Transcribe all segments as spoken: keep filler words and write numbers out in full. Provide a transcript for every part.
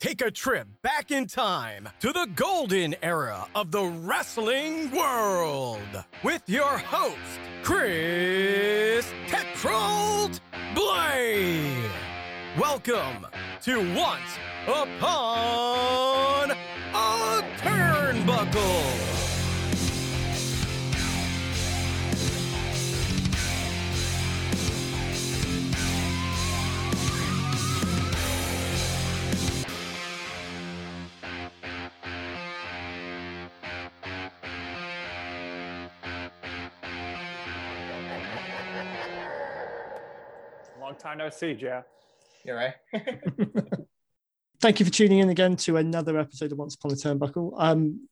Take a trip back in time to the golden era of the wrestling world with your host, Chris Tetrold Blay. Welcome to Once Upon a Turnbuckle. Long time no see, Joe. You're right. Thank you for tuning in again to another episode of Once Upon a Turnbuckle. Um,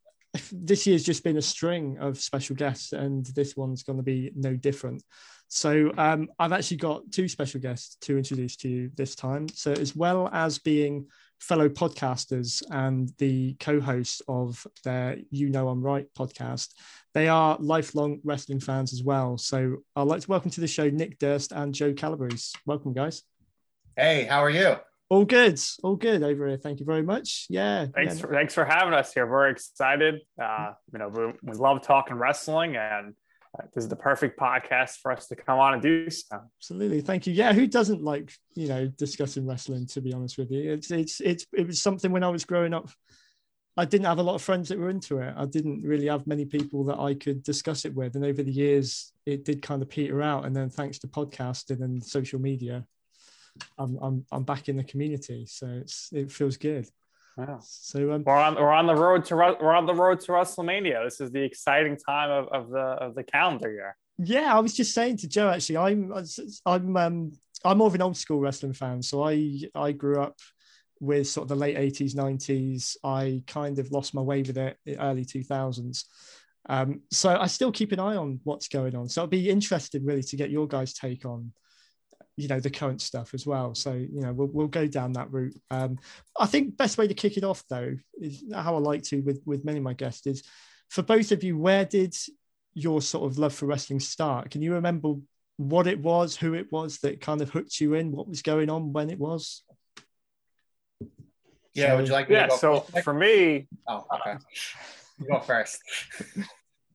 this year's just been a string of special guests, and this one's going to be no different. So um, I've actually got two special guests to introduce to you this time. So as well as being fellow podcasters and the co-hosts of their You Know I'm Right podcast, they are lifelong wrestling fans as well. So I'd like to welcome to the show Nick Durst and Joe Calabrese. Welcome, guys. Hey, how are you? All good. All good over here. Thank you very much. Yeah. Thanks yeah. for thanks for having us here. We're excited. Uh, you know, we, we love talking wrestling, and this is the perfect podcast for us to come on and do so. Absolutely. Thank you. Yeah. Who doesn't like, you know, discussing wrestling, to be honest with you? It's, it's, it's, it was something when I was growing up, I didn't have a lot of friends that were into it. I didn't really have many people that I could discuss it with. And over the years, it did kind of peter out. And then thanks to podcasting and social media, I'm, I'm, I'm back in the community. So it's, it feels good. Wow. So um, we're on we're on the road to we're on the road to WrestleMania. This is the exciting time of, of the of the calendar year. Yeah, I was just saying to Joe actually, I'm I'm um, I'm more of an old school wrestling fan. So I I grew up with sort of the late eighties, nineties. I kind of lost my way with it in the early two thousands. Um, so I still keep an eye on what's going on. So I'd be interested really to get your guys' take on, you know, the current stuff as well. So, you know, we'll, we'll go down that route. Um, I think best way to kick it off, though, is how I like to with, with many of my guests is, for both of you, where did your sort of love for wrestling start? Can you remember what it was, who it was that kind of hooked you in, what was going on when it was? Yeah, so, would you like me yeah, to go so first? For me... Oh, okay. Uh, you go first.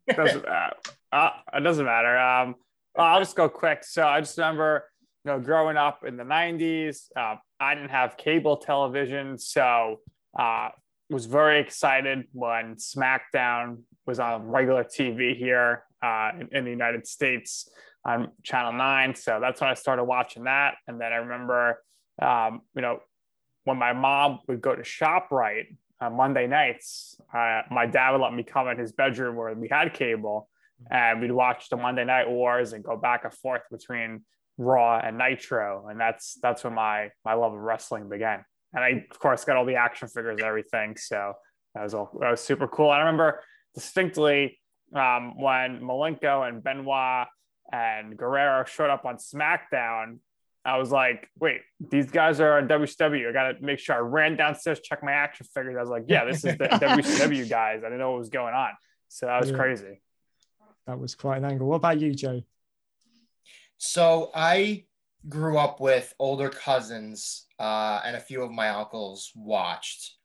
It doesn't, uh, uh, it doesn't matter. Um, I'll just go quick. So I just remember... You know, growing up in the nineties, uh, I didn't have cable television, so uh, was very excited when SmackDown was on regular T V here uh, in, in the United States on Channel nine. So that's when I started watching that. And then I remember, um, you know, when my mom would go to ShopRite on Monday nights, uh, my dad would let me come in his bedroom where we had cable, and we'd watch the Monday Night Wars and go back and forth between Raw and Nitro, and that's that's when my my love of wrestling began. And I of course got all the action figures and everything, so that was all that was super cool. I remember distinctly um when Malenko and Benoit and Guerrero showed up on SmackDown. I was like, wait, these guys are on W C W. I gotta make sure. I ran downstairs, checked my action figures. I was like, yeah, this is the W C W guys. I didn't know what was going on, so that was yeah. crazy. That was quite an angle. What about you, Joe? So I grew up with older cousins uh, and a few of my uncles watched.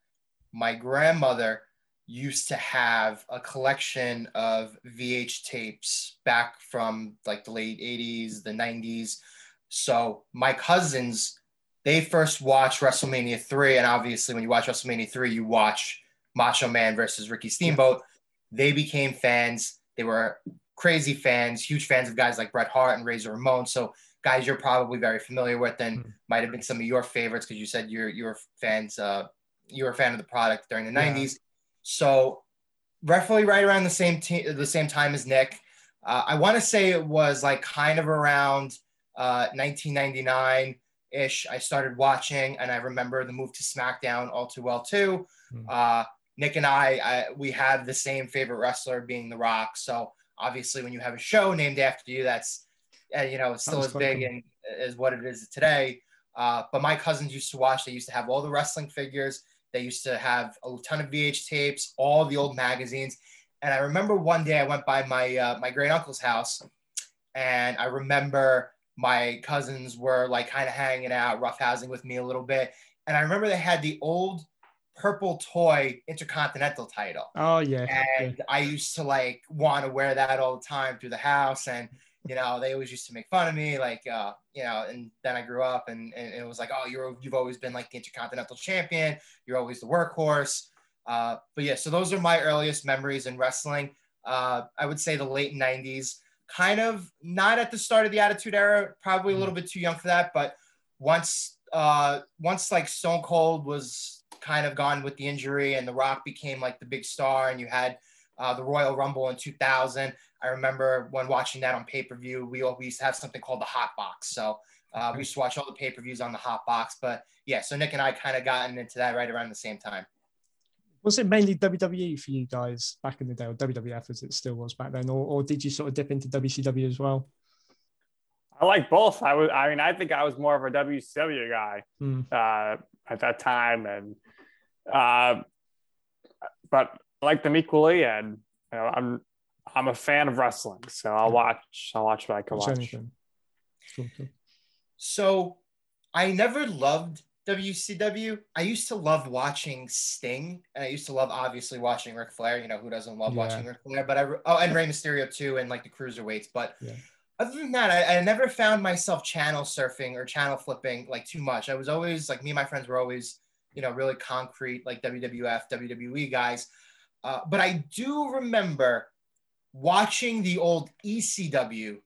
My grandmother used to have a collection of V H tapes back from like the late eighties, the nineties. So my cousins, they first watched WrestleMania three. And obviously when you watch WrestleMania three, you watch Macho Man versus Ricky Steamboat. They became fans. They were crazy fans, huge fans of guys like Bret Hart and Razor Ramon. So guys you're probably very familiar with and mm-hmm. might have been some of your favorites because you said you're you're fans, uh, you were a fan of the product during the yeah. nineties. So roughly right around the same t- the same time as Nick, uh, I want to say it was like kind of around uh, nineteen ninety-nine ish. I started watching, and I remember the move to SmackDown all too well too. Mm-hmm. Uh, Nick and I, I, we had the same favorite wrestler being The Rock. So obviously when you have a show named after you, that's, uh, you know, it's still as big and as what it is today. Uh, but my cousins used to watch, they used to have all the wrestling figures. They used to have a ton of V H tapes, all the old magazines. And I remember one day I went by my, uh, my great uncle's house, and I remember my cousins were like kind of hanging out, roughhousing with me a little bit. And I remember they had the old purple toy Intercontinental title. Oh yeah. And yeah. I used to like want to wear that all the time through the house. And, you know, they always used to make fun of me, like, uh, you know, and then I grew up and, and it was like, oh, you're, you've always been like the Intercontinental champion. You're always the workhorse. Uh, but yeah, so those are my earliest memories in wrestling. Uh, I would say the late nineties, kind of not at the start of the Attitude Era, probably a little bit too young for that. But once, uh, once like Stone Cold was kind of gone with the injury and The Rock became like the big star, and you had uh, the Royal Rumble in two thousand. I remember when watching that on pay-per-view, we all, we used to have something called the Hot Box. So uh, we used to watch all the pay-per-views on the Hot Box. But yeah, so Nick and I kind of gotten into that right around the same time. Was it mainly W W E for you guys back in the day, or W W F as it still was back then, or, or did you sort of dip into W C W as well? I like both. I was, I mean, I think I was more of a W C W guy mm. uh, at that time, and uh, but I liked them equally. And you know, I'm I'm a fan of wrestling, so I'll watch I'll watch what I can watch. Anything. So I never loved W C W. I used to love watching Sting, and I used to love obviously watching Ric Flair. You know, who doesn't love yeah. watching Ric Flair? But I oh, and Rey Mysterio too, and like the cruiserweights. But yeah. other than that, I, I never found myself channel surfing or channel flipping like too much. I was always like, me and my friends were always, you know, really concrete like W W F, W W E guys. Uh, but I do remember watching the old E C W.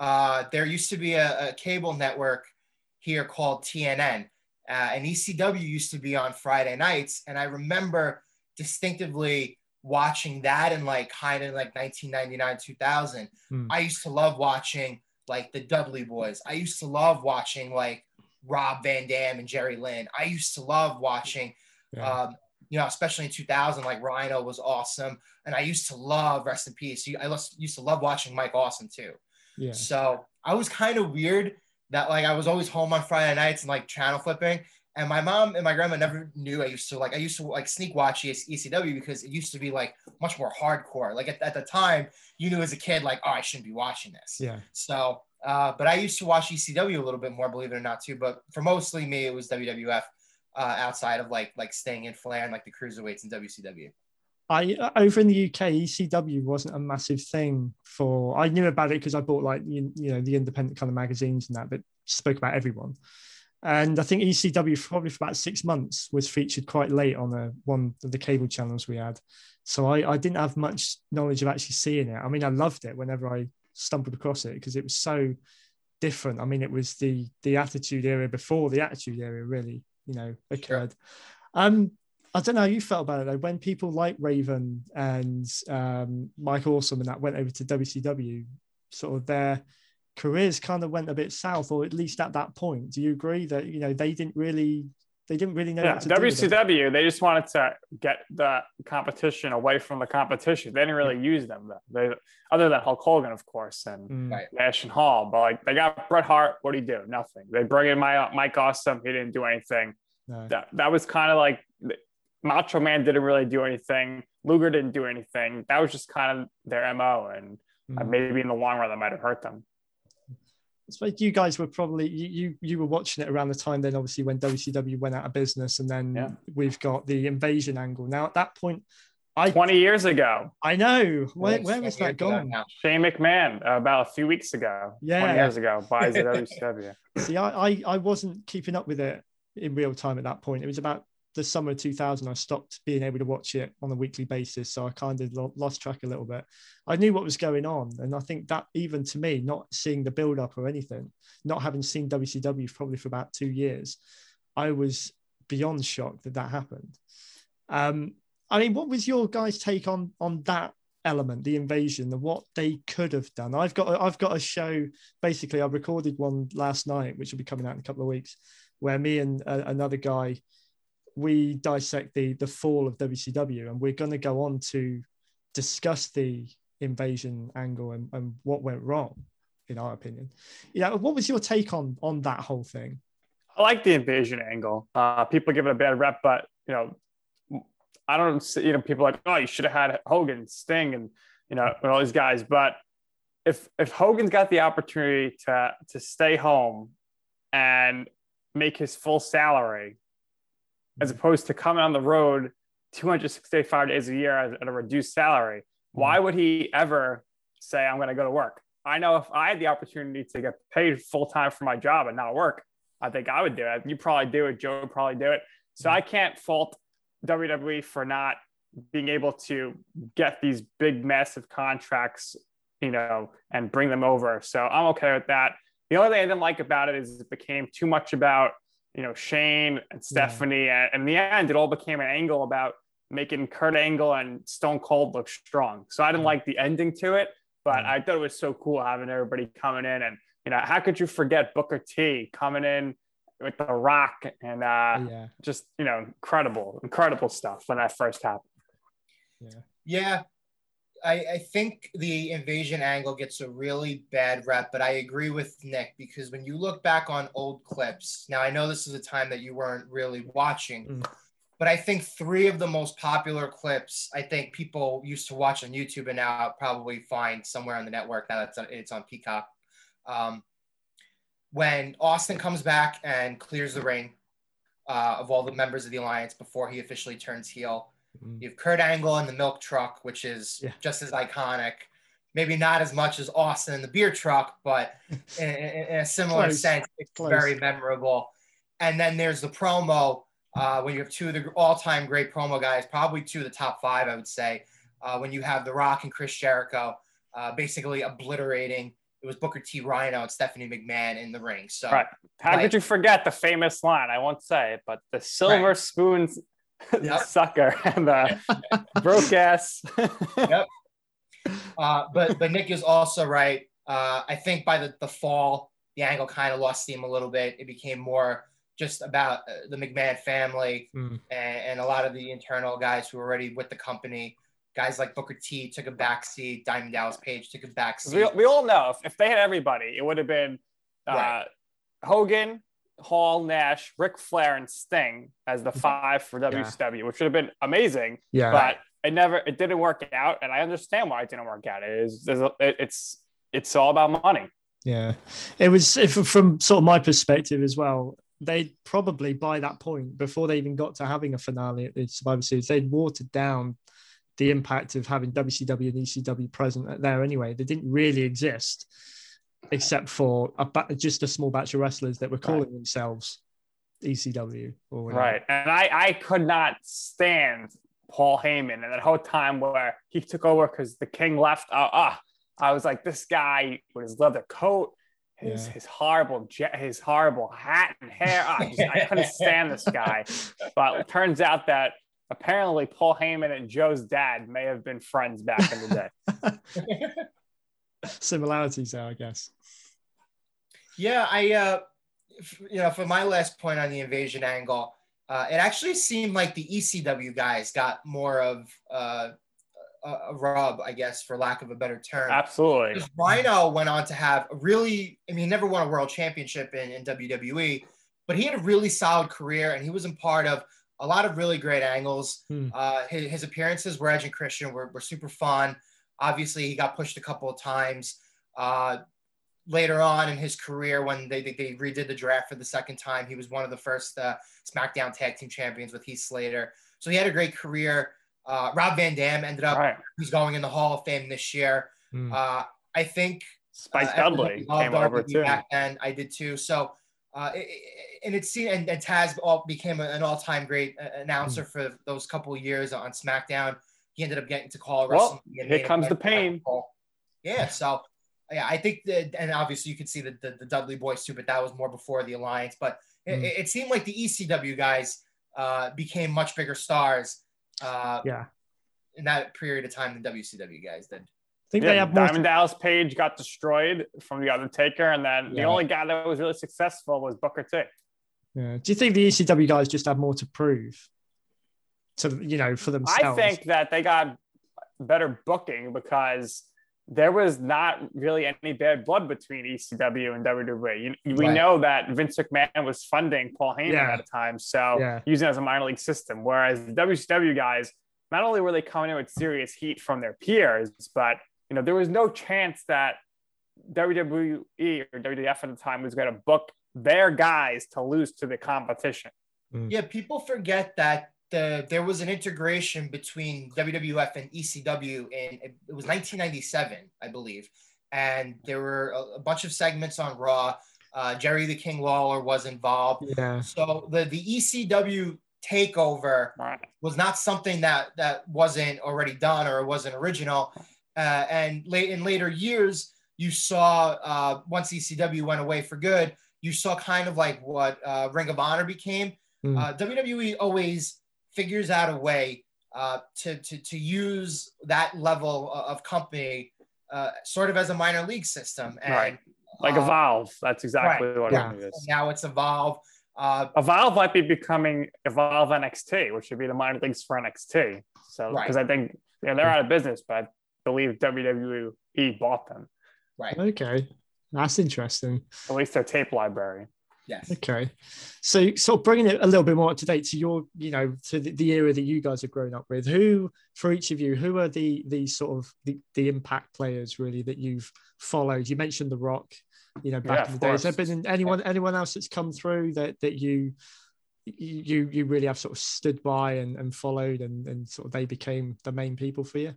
Uh, there used to be a, a cable network here called T N N. Uh, and E C W used to be on Friday nights. And I remember distinctively watching that in like kind of like nineteen ninety-nine, two thousand. Mm. I used to love watching like the Dudley Boys. I used to love watching like Rob Van Dan and Jerry Lynn. I used to love watching, yeah. um, you know, especially in two thousand, like Rhino was awesome. And I used to love, rest in peace, I used to love watching Mike Awesome too. Yeah. So I was kind of weird that like I was always home on Friday nights and like channel flipping. And my mom and my grandma never knew I used to like, I used to like sneak watch E C W because it used to be like much more hardcore. Like at, at the time, you knew as a kid, like, oh, I shouldn't be watching this. Yeah. So, uh, but I used to watch E C W a little bit more, believe it or not too. But for mostly me, it was W W F uh, outside of like, like Sting and Flair and like the cruiserweights and W C W. I, over in the U K, E C W wasn't a massive thing for, I knew about it because I bought like, you, you know, the independent kind of magazines and that, but spoke about everyone. And I think E C W for probably for about six months was featured quite late on a, one of the cable channels we had. So I, I didn't have much knowledge of actually seeing it. I mean, I loved it whenever I stumbled across it because it was so different. I mean, it was the, the Attitude Era before the Attitude Era really, you know, occurred. Sure. Um, I don't know how you felt about it though. When people like Raven and um, Mike Awesome and that went over to W C W, sort of their careers kind of went a bit south, or at least at that point. Do you agree that, you know, they didn't really, they didn't really know yeah, what to W C W, do they just wanted to get the competition away from the competition. They didn't really yeah. use them though. They, other than Hulk Hogan, of course, and mm. Nash and Hall. But like they got Bret Hart. What did he do? Nothing. They bring in my, Mike Awesome. He didn't do anything. No. That that was kind of like, Macho Man didn't really do anything. Luger didn't do anything. That was just kind of their M O, and mm. uh, maybe in the long run that might have hurt them. It's like you guys were probably you, you you were watching it around the time then obviously when W C W went out of business, and then yeah. we've got the invasion angle now. At that point, I twenty years ago. I know where where was that gone? That Shane McMahon uh, about a few weeks ago. Yeah, twenty years ago buys the W C W. See, I, I I wasn't keeping up with it in real time at that point. It was about the summer of two thousand, I stopped being able to watch it on a weekly basis. So I kind of lost track a little bit. I knew what was going on. And I think that even to me, not seeing the build up or anything, not having seen W C W probably for about two years, I was beyond shocked that that happened. Um, I mean, what was your guys' take on, on that element, the invasion, the what they could have done? I've got, a, I've got a show, basically I recorded one last night, which will be coming out in a couple of weeks, where me and uh, another guy, we dissect the the fall of W C W, and we're going to go on to discuss the invasion angle and, and what went wrong, in our opinion. Yeah, what was your take on on that whole thing? I like the invasion angle. Uh, people give it a bad rep, but you know, I don't see, you know, people are like, oh, you should have had Hogan, Sting, and you know, and all these guys. But if if Hogan's got the opportunity to to stay home and make his full salary, as opposed to coming on the road two hundred sixty-five days a year at a reduced salary, why would he ever say, I'm going to go to work? I know if I had the opportunity to get paid full time for my job and not work, I think I would do it. You probably do it. Joe would probably do it. So I can't fault W W E for not being able to get these big, massive contracts, you know, and bring them over. So I'm okay with that. The only thing I didn't like about it is it became too much about, you know, Shane and Stephanie. Yeah. And in the end, it all became an angle about making Kurt Angle and Stone Cold look strong. So I didn't like the ending to it, but I thought it was so cool having everybody coming in. And, you know, how could you forget Booker T coming in with The Rock and uh, yeah. just, you know, incredible, incredible stuff when that first happened. Yeah. Yeah. I, I think the invasion angle gets a really bad rep, but I agree with Nick, because when you look back on old clips, now I know this is a time that you weren't really watching, mm. but I think three of the most popular clips, I think people used to watch on YouTube and now probably find somewhere on the network now that's on, it's on Peacock. Um, when Austin comes back and clears the ring uh, of all the members of the Alliance before he officially turns heel. You have Kurt Angle in the milk truck, which is yeah. just as iconic. Maybe not as much as Austin in the beer truck, but in, in, in a similar Close. sense, it's Close. very memorable. And then there's the promo uh, when you have two of the all-time great promo guys, probably two of the top five, I would say, uh, when you have The Rock and Chris Jericho uh, basically obliterating. It was Booker T, Rhino, and Stephanie McMahon in the ring. So, right. How like, could you forget the famous line? I won't say it, but the silver right. spoons... the sucker and the broke ass. Yep. Uh, but but Nick is also right. Uh, I think by the, the fall, the angle kind of lost steam a little bit. It became more just about uh, the McMahon family mm. and, and a lot of the internal guys who were already with the company. Guys like Booker T took a backseat. Diamond Dallas Page took a backseat. We, we all know if, if they had everybody, it would have been uh, right. Hogan, Hall, Nash, Ric Flair, and Sting as the five for W C W, yeah. which would have been amazing. Yeah, but it never, it didn't work out, and I understand why it didn't work out. It is, it's, it's all about money. Yeah, it was if, from sort of my perspective as well. They probably by that point, before they even got to having a finale at the Survivor Series, they'd watered down the impact of having W C W and E C W present there anyway. They didn't really exist. Except for a ba- just a small batch of wrestlers that were calling right. themselves E C W or whatever. Right. And I, I could not stand Paul Heyman and that whole time where he took over because the King left. Uh, uh, I was like, this guy with his leather coat, his yeah. his horrible his horrible hat and hair. Uh, just, I couldn't stand this guy. But it turns out that apparently Paul Heyman and Joe's dad may have been friends back in the day. Similarities there, I guess. Yeah, I, uh, f- you know, for my last point on the invasion angle, uh, it actually seemed like the E C W guys got more of uh, a, a rub, I guess, for lack of a better term. Absolutely. Because Rhino went on to have a really, I mean, he never won a world championship in, in W W E, but he had a really solid career and he was a part of a lot of really great angles. Hmm. Uh, his, his appearances were Edge and Christian were, were super fun. Obviously, he got pushed a couple of times uh, later on in his career when they, they they redid the draft for the second time. He was one of the first uh, SmackDown Tag Team Champions with Heath Slater. So he had a great career. Uh, Rob Van Dan ended up, right. who's going in the Hall of Fame this year. Mm. Uh, I think Spike uh, Dudley came over too. Back then, I did too. So uh, it, and it's seen and, and Taz all became an all-time great announcer mm. for those couple of years on SmackDown. He ended up getting to call. Well, here comes the pain. Yeah, so yeah, I think that, and obviously you could see the, the, the Dudley Boys too, but that was more before the Alliance. But mm. it, it seemed like the E C W guys uh, became much bigger stars. Uh, yeah, in that period of time than W C W guys did. I think yeah, they have Diamond to- Dallas Page got destroyed from the Undertaker, and then yeah. the only guy that was really successful was Booker T. Yeah. Do you think the E C W guys just had more to prove? To, you know, for themselves. I think that they got better booking because there was not really any bad blood between E C W and W W E. You, we right. know that Vince McMahon was funding Paul Heyman yeah. at a time, so yeah. using it as a minor league system. Whereas the W C W guys, not only were they coming in with serious heat from their peers, but you know there was no chance that W W E or W W F at the time was going to book their guys to lose to the competition. Mm. Yeah, people forget that. The, there was an integration between W W F and E C W, and it, it was nineteen ninety-seven, I believe. And there were a, a bunch of segments on Raw. Uh, Jerry the King Lawler was involved. Yeah. So the, the E C W takeover was not something that, that wasn't already done or wasn't original. Uh, and late in later years, you saw uh, once E C W went away for good, you saw kind of like what uh, Ring of Honor became. Mm. Uh, W W E always figures out a way uh, to, to to use that level of company uh, sort of as a minor league system. And, right. Like um, Evolve. That's exactly right. what yeah. it is. Now it's Evolve. Uh, Evolve might be becoming Evolve N X T, which should be the minor leagues for N X T. So, because right. I think you know, they're out of business, but I believe W W E bought them. Right. Okay. That's interesting. At least their tape library. Yes. Okay. So sort of bringing it a little bit more up to date to your, you know, to the, the era that you guys have grown up with, who, for each of you, who are the the sort of the, the impact players really that you've followed? You mentioned The Rock, you know, back yeah, in the days. Has there been anyone, anyone else that's come through that that you you you really have sort of stood by and, and followed and, and sort of they became the main people for you?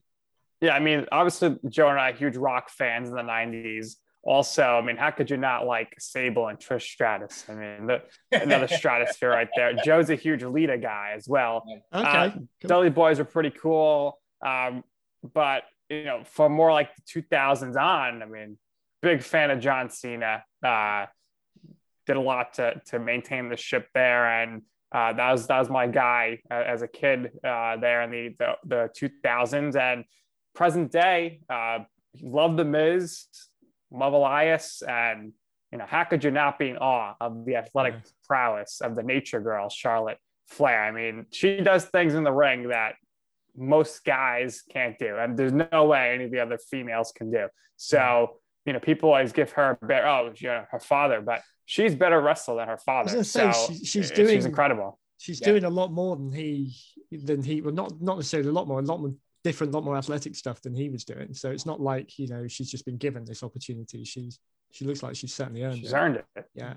Yeah, I mean, obviously Joe and I are huge Rock fans in the nineties. Also, I mean, how could you not like Sable and Trish Stratus? I mean, the, another stratosphere right there. Joe's a huge Lita guy as well. Okay. Uh, cool. Dudley Boys are pretty cool. Um, but, you know, for more like the two thousands on, I mean, big fan of John Cena. Uh, did a lot to to maintain the ship there. And uh, that was that was my guy uh, as a kid uh, there in the, the, the two thousands. And present day, uh, love The Miz. Love Elias, and you know, how could you not be in awe of the athletic yeah. prowess of the nature girl, Charlotte Flair? I mean, she does things in the ring that most guys can't do, and there's no way any of the other females can do. So, yeah. you know, people always give her a better, oh, you know, her father, but she's better wrestler than her father. I was gonna say, so she, she's doing, she's incredible. She's yeah. doing a lot more than he, than he, well, not not necessarily a lot more, a lot more. different, a lot more athletic stuff than he was doing. So it's not like, you know, she's just been given this opportunity. She's, she looks like she's certainly earned she's it. She's earned it. Yeah.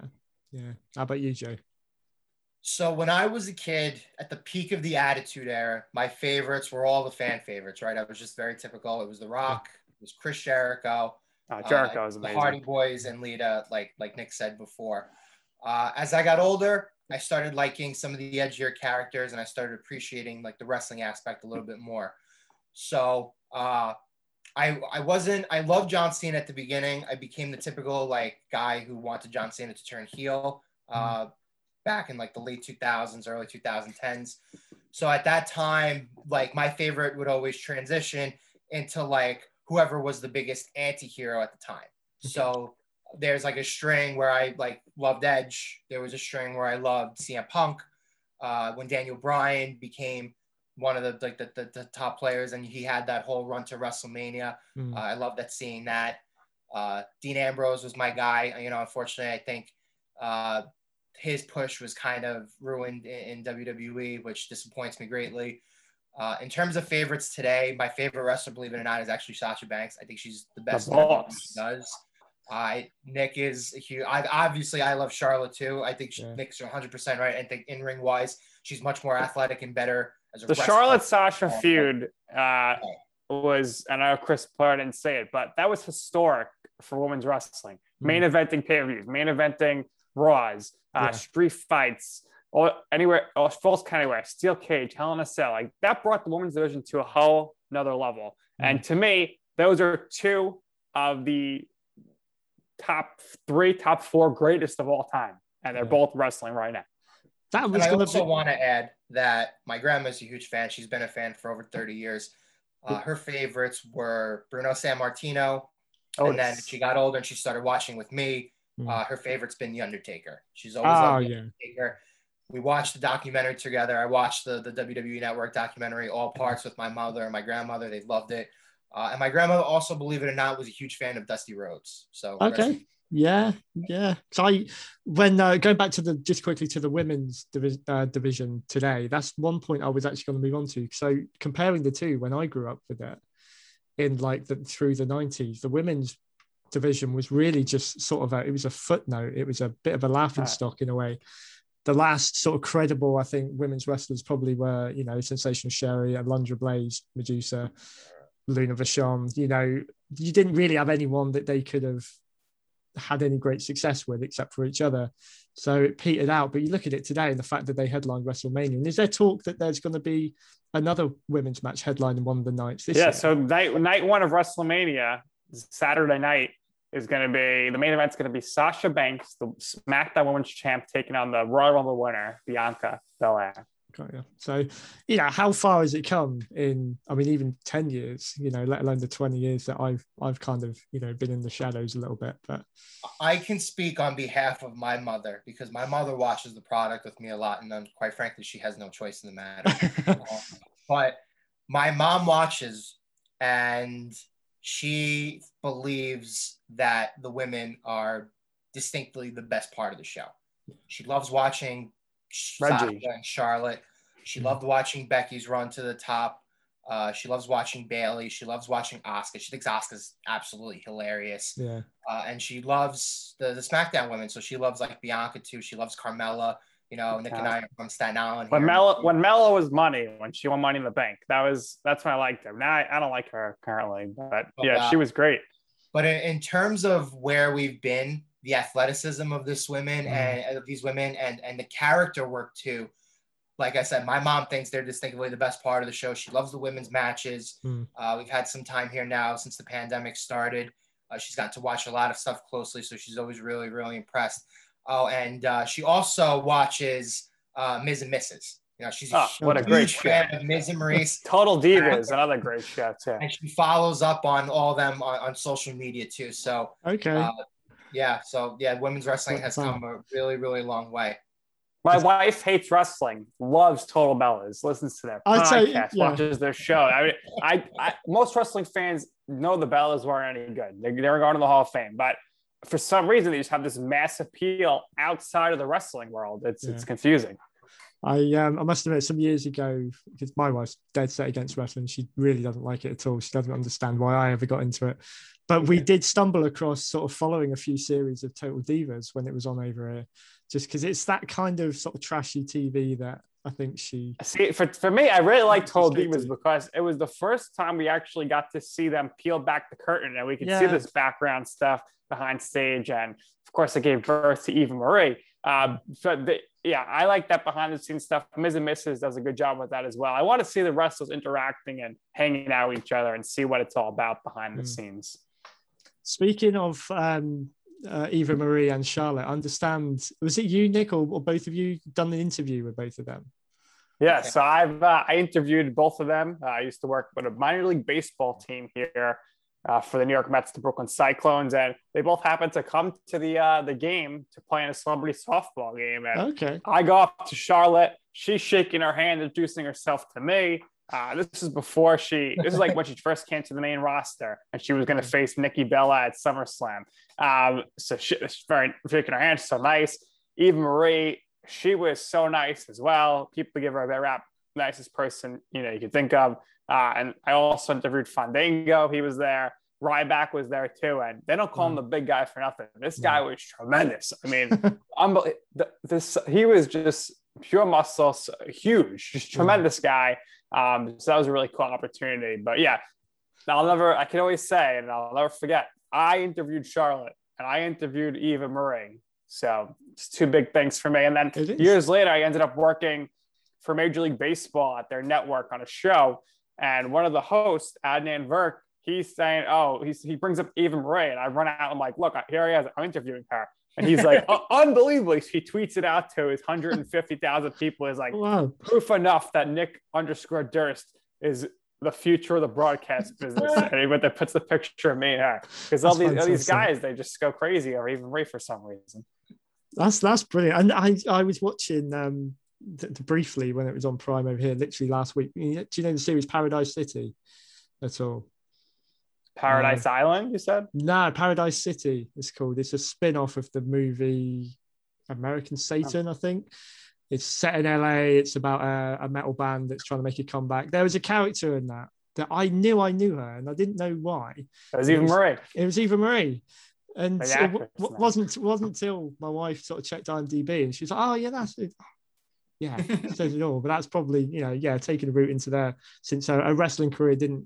Yeah. How about you, Joe? So when I was a kid at the peak of the Attitude Era, my favorites were all the fan favorites, right? I was just very typical. It was The Rock. It was Chris Jericho. Oh, Jericho uh, was amazing. The Hardy Boys and Lita, like, like Nick said before. Uh, as I got older, I started liking some of the edgier characters and I started appreciating like the wrestling aspect a little bit more. So uh, I I wasn't, I loved John Cena at the beginning. I became the typical like guy who wanted John Cena to turn heel uh, mm-hmm. back in like the late two thousands, early twenty tens. So at that time, like my favorite would always transition into like whoever was the biggest anti-hero at the time. So there's like a string where I like loved Edge. There was a string where I loved C M Punk. Uh, when Daniel Bryan became one of the like the, the, the top players, and he had that whole run to WrestleMania. Mm. Uh, I love that seeing that. Uh, Dean Ambrose was my guy. You know, unfortunately, I think uh, his push was kind of ruined in, in W W E, which disappoints me greatly. Uh, in terms of favorites today, my favorite wrestler, believe it or not, is actually Sasha Banks. I think she's the best. The she does. Uh, Nick is a huge. I, obviously, I love Charlotte too. I think she, yeah. Nick's one hundred percent right. I think in ring wise, she's much more athletic and better. The Charlotte Sasha feud uh, was, and I know Chris Platt didn't say it, but that was historic for women's wrestling. Main mm. eventing pay-per-views, main eventing Raws, uh, yeah. street fights, all, anywhere, all, false count anywhere, steel cage, hell in a cell. Like that brought the women's division to a whole another level. Mm. And to me, those are two of the top three, top four greatest of all time, and they're yeah. both wrestling right now. That was and I also be- want to add that my grandma's a huge fan. She's been a fan for over thirty years. Uh, her favorites were Bruno Sammartino. Oh, and then she got older and she started watching with me. Uh, her favorite's been The Undertaker. She's always oh, loved The yeah. Undertaker. We watched the documentary together. I watched the, the W W E Network documentary, all parts, with my mother and my grandmother. They loved it. Uh, and my grandmother also, believe it or not, was a huge fan of Dusty Rhodes. So okay. Yeah, yeah. So I, when uh, going back to the just quickly to the women's divi- uh, division today, that's one point I was actually going to move on to. So comparing the two, when I grew up with it, in like the, through the nineties, the women's division was really just sort of a, it was a footnote. It was a bit of a laughing stock in a way. The last sort of credible, I think, women's wrestlers probably were, you know, Sensational Sherri, Alundra Blaze, Medusa, Luna Vachon. You know, you didn't really have anyone that they could have had any great success with except for each other, so it petered out. But you look at it today and the fact that they headlined WrestleMania, and is there talk that there's going to be another women's match headlined in one of the nights this yeah year? So night night one of WrestleMania, Saturday night, is going to be the main event's going to be Sasha Banks, the SmackDown Women's Champ, taking on the Royal Rumble winner Bianca Belair. Okay, yeah. So you know, how far has it come in, I mean, even ten years, you know, let alone the twenty years that I've I've kind of, you know, been in the shadows a little bit. But I can speak on behalf of my mother, because my mother watches the product with me a lot, and then, quite frankly, she has no choice in the matter. But my mom watches, and she believes that the women are distinctly the best part of the show. She loves watching Sasha and Charlotte. She loved watching Becky's run to the top. Uh, she loves watching Bayley. She loves watching Asuka. She thinks Asuka's absolutely hilarious. Yeah. Uh, and she loves the, the SmackDown women. So she loves like Bianca too. She loves Carmella. You know, Nick yeah. and I are from Staten Island. When Mella, when Mella was money, when she won Money in the Bank, that was that's when I liked her. Now I, I don't like her currently, but yeah, uh, she was great. But in, in terms of where we've been, the athleticism of this women mm. and of these women and, and the character work too. Like I said, my mom thinks they're distinctly the best part of the show. She loves the women's matches. Mm. Uh, we've had some time here now since the pandemic started. Uh, she's got to watch a lot of stuff closely. So she's always really, really impressed. Oh, and uh, she also watches uh, Miz and Missus You know, she's oh, a what a great fan show. Of Miz and Maurice. Total Divas, another great show too. And she follows up on all of them on, on social media too. So okay. Uh, Yeah, so yeah, women's wrestling has come a really, really long way. My wife hates wrestling, loves Total Bellas, listens to their podcast, you, yeah. watches their show. I mean, I, I most wrestling fans know the Bellas weren't any good; they're, they're going to the Hall of Fame. But for some reason, they just have this mass appeal outside of the wrestling world. It's yeah. it's confusing. I um I must admit, some years ago, because my wife's dead set against wrestling, she really doesn't like it at all. She doesn't understand why I ever got into it. But we did stumble across sort of following a few series of Total Divas when it was on over here, just because it's that kind of sort of trashy T V that I think she... See, for, for me, I really like Total Divas because it was the first time we actually got to see them peel back the curtain, and we could yeah. see this background stuff behind stage. And of course, it gave birth to Eva Marie. Um, so the, yeah, I like that behind the scenes stuff. Miz and Missus does a good job with that as well. I want to see the wrestlers interacting and hanging out with each other and see what it's all about behind mm. the scenes. Speaking of um, uh, Eva Marie and Charlotte, I understand, was it you, Nick, or, or both of you done an interview with both of them? Yeah, okay. So I've uh, I interviewed both of them. Uh, I used to work with a minor league baseball team here uh, for the New York Mets, the Brooklyn Cyclones, and they both happened to come to the uh, the game to play in a celebrity softball game. And okay. I go up to Charlotte. She's shaking her hand, introducing herself to me. Uh, this is before she, this is like when she first came to the main roster, and she was going to face Nikki Bella at SummerSlam. Um, so she was very, shaking her hand, so nice. Eva Marie, she was so nice as well. People give her a bad rap, nicest person, you know, you could think of. Uh, and I also interviewed Fandango. He was there. Ryback was there too. And they don't call mm. him the big guy for nothing. This guy was tremendous. I mean, unbel- the, this, he was just pure muscles, huge, just tremendous guy. Um, so that was a really cool opportunity. But yeah, I'll never, I can always say, and I'll never forget, I interviewed Charlotte and I interviewed Eva Marie. So it's two big things for me. And then years later, I ended up working for Major League Baseball at their network on a show. And one of the hosts, Adnan Virk, he's saying, oh, he's, he brings up Eva Marie. And I run out, I'm like, look, here he is, I'm interviewing her. And he's like, oh, unbelievably, she tweets it out to his one hundred fifty thousand people. Is like, wow. Proof enough that Nick underscore Durst is the future of the broadcast business. And he went there, puts the picture of me and her. Because all these, all these guys, they just go crazy or even Ray for some reason. That's that's brilliant. And I, I was watching um, th- th- briefly when it was on Prime over here, literally last week. Do you know the series Paradise City at all? Paradise no. Island, you said? No, Paradise City it's called. It's a spin-off of the movie American Satan, oh. I think. It's set in L A. It's about a, a metal band that's trying to make a comeback. There was a character in that that I knew I knew her, and I didn't know why. It was Eva Marie. It was Eva Marie. And it w- w- wasn't wasn't until my wife sort of checked IMDb, and she was like, oh, yeah, that's it. Yeah, it says it all. But that's probably, you know, yeah, taking a route into there since her, her wrestling career didn't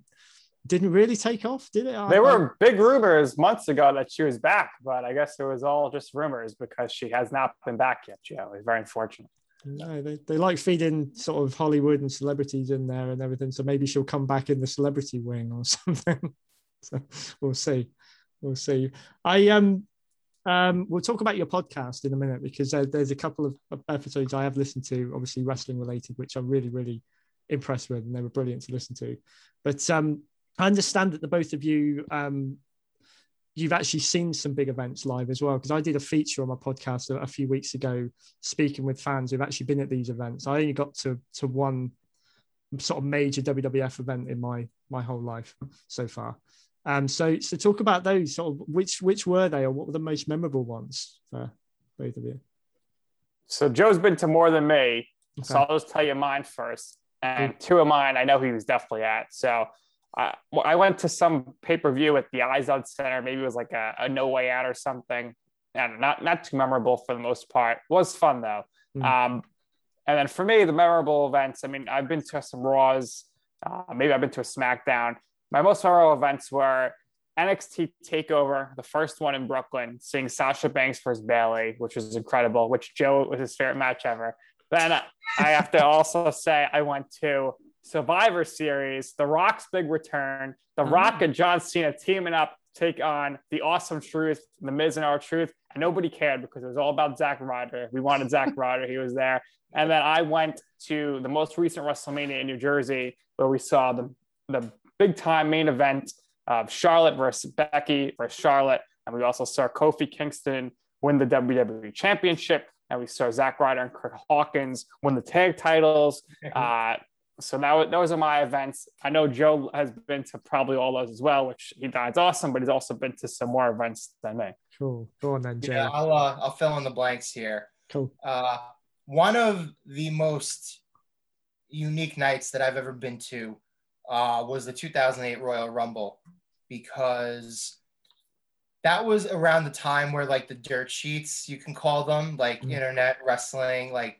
didn't really take off, did it? I, there were I, big rumors months ago that she was back, but I guess it was all just rumors because she has not been back yet. Yeah, it was very unfortunate. No, they, they like feeding sort of Hollywood and celebrities in there and everything. So maybe she'll come back in the celebrity wing or something. So we'll see. We'll see. I um um we'll talk about your podcast in a minute because there, there's a couple of episodes I have listened to, obviously wrestling related, which I'm really, really impressed with, and they were brilliant to listen to. But um I understand that the both of you um you've actually seen some big events live as well, because I did a feature on my podcast a, a few weeks ago speaking with fans who've actually been at these events. I only got to to one sort of major W W F event in my my whole life so far. Um, so so talk about those, sort of which which were they, or what were the most memorable ones for both of you? So Joe's been to more than me, okay. So I'll just tell you mine first. And two of mine, I know he was definitely at. So Uh, well, I went to some pay-per-view at the Izod Center. Maybe it was like a, a No Way Out or something. And not not too memorable for the most part. It was fun, though. Mm-hmm. Um, and then for me, the memorable events, I mean, I've been to some Raws. Uh, maybe I've been to a SmackDown. My most memorable events were N X T TakeOver, the first one in Brooklyn, seeing Sasha Banks versus Bayley, which was incredible, which Joe was his favorite match ever. Then I have to also say I went to Survivor Series, The Rock's big return, The oh. Rock and John Cena teaming up, take on The Awesome Truth, The Miz and R-Truth, and nobody cared because it was all about Zack Ryder. We wanted Zack Ryder, he was there. And then I went to the most recent WrestleMania in New Jersey, where we saw the, the big-time main event of Charlotte versus Becky versus Charlotte, and we also saw Kofi Kingston win the W W E Championship, and we saw Zack Ryder and Curt Hawkins win the tag titles. Uh, So that, those are my events. I know Joe has been to probably all those as well, which he finds awesome, but he's also been to some more events than me. Cool. Go on then, Joe. Yeah, I'll, uh, I'll fill in the blanks here. Cool. Uh, one of the most unique nights that I've ever been to uh, was the two thousand eight Royal Rumble, because that was around the time where, like, the dirt sheets, you can call them, like mm. internet wrestling, like,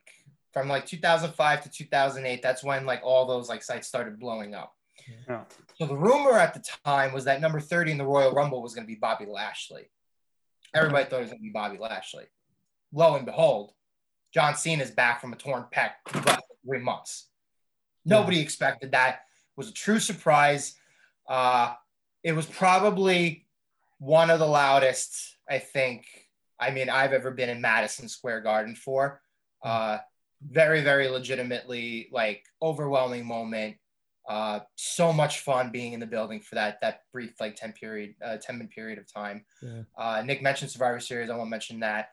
from like two thousand five to two thousand eight, that's when like all those like sites started blowing up. Yeah. So the rumor at the time was that number thirty in the Royal Rumble was going to be Bobby Lashley. Everybody thought it was going to be Bobby Lashley. Lo and behold, John Cena is back from a torn pec for three months. Nobody yeah. expected that. It was a true surprise. Uh, it was probably one of the loudest, I think, I mean, I've ever been in Madison Square Garden for. Uh, Very, very legitimately, like, overwhelming moment. Uh, so much fun being in the building for that that brief, like, ten period, uh, ten minute period of time. Yeah. Uh, Nick mentioned Survivor Series. I won't mention that.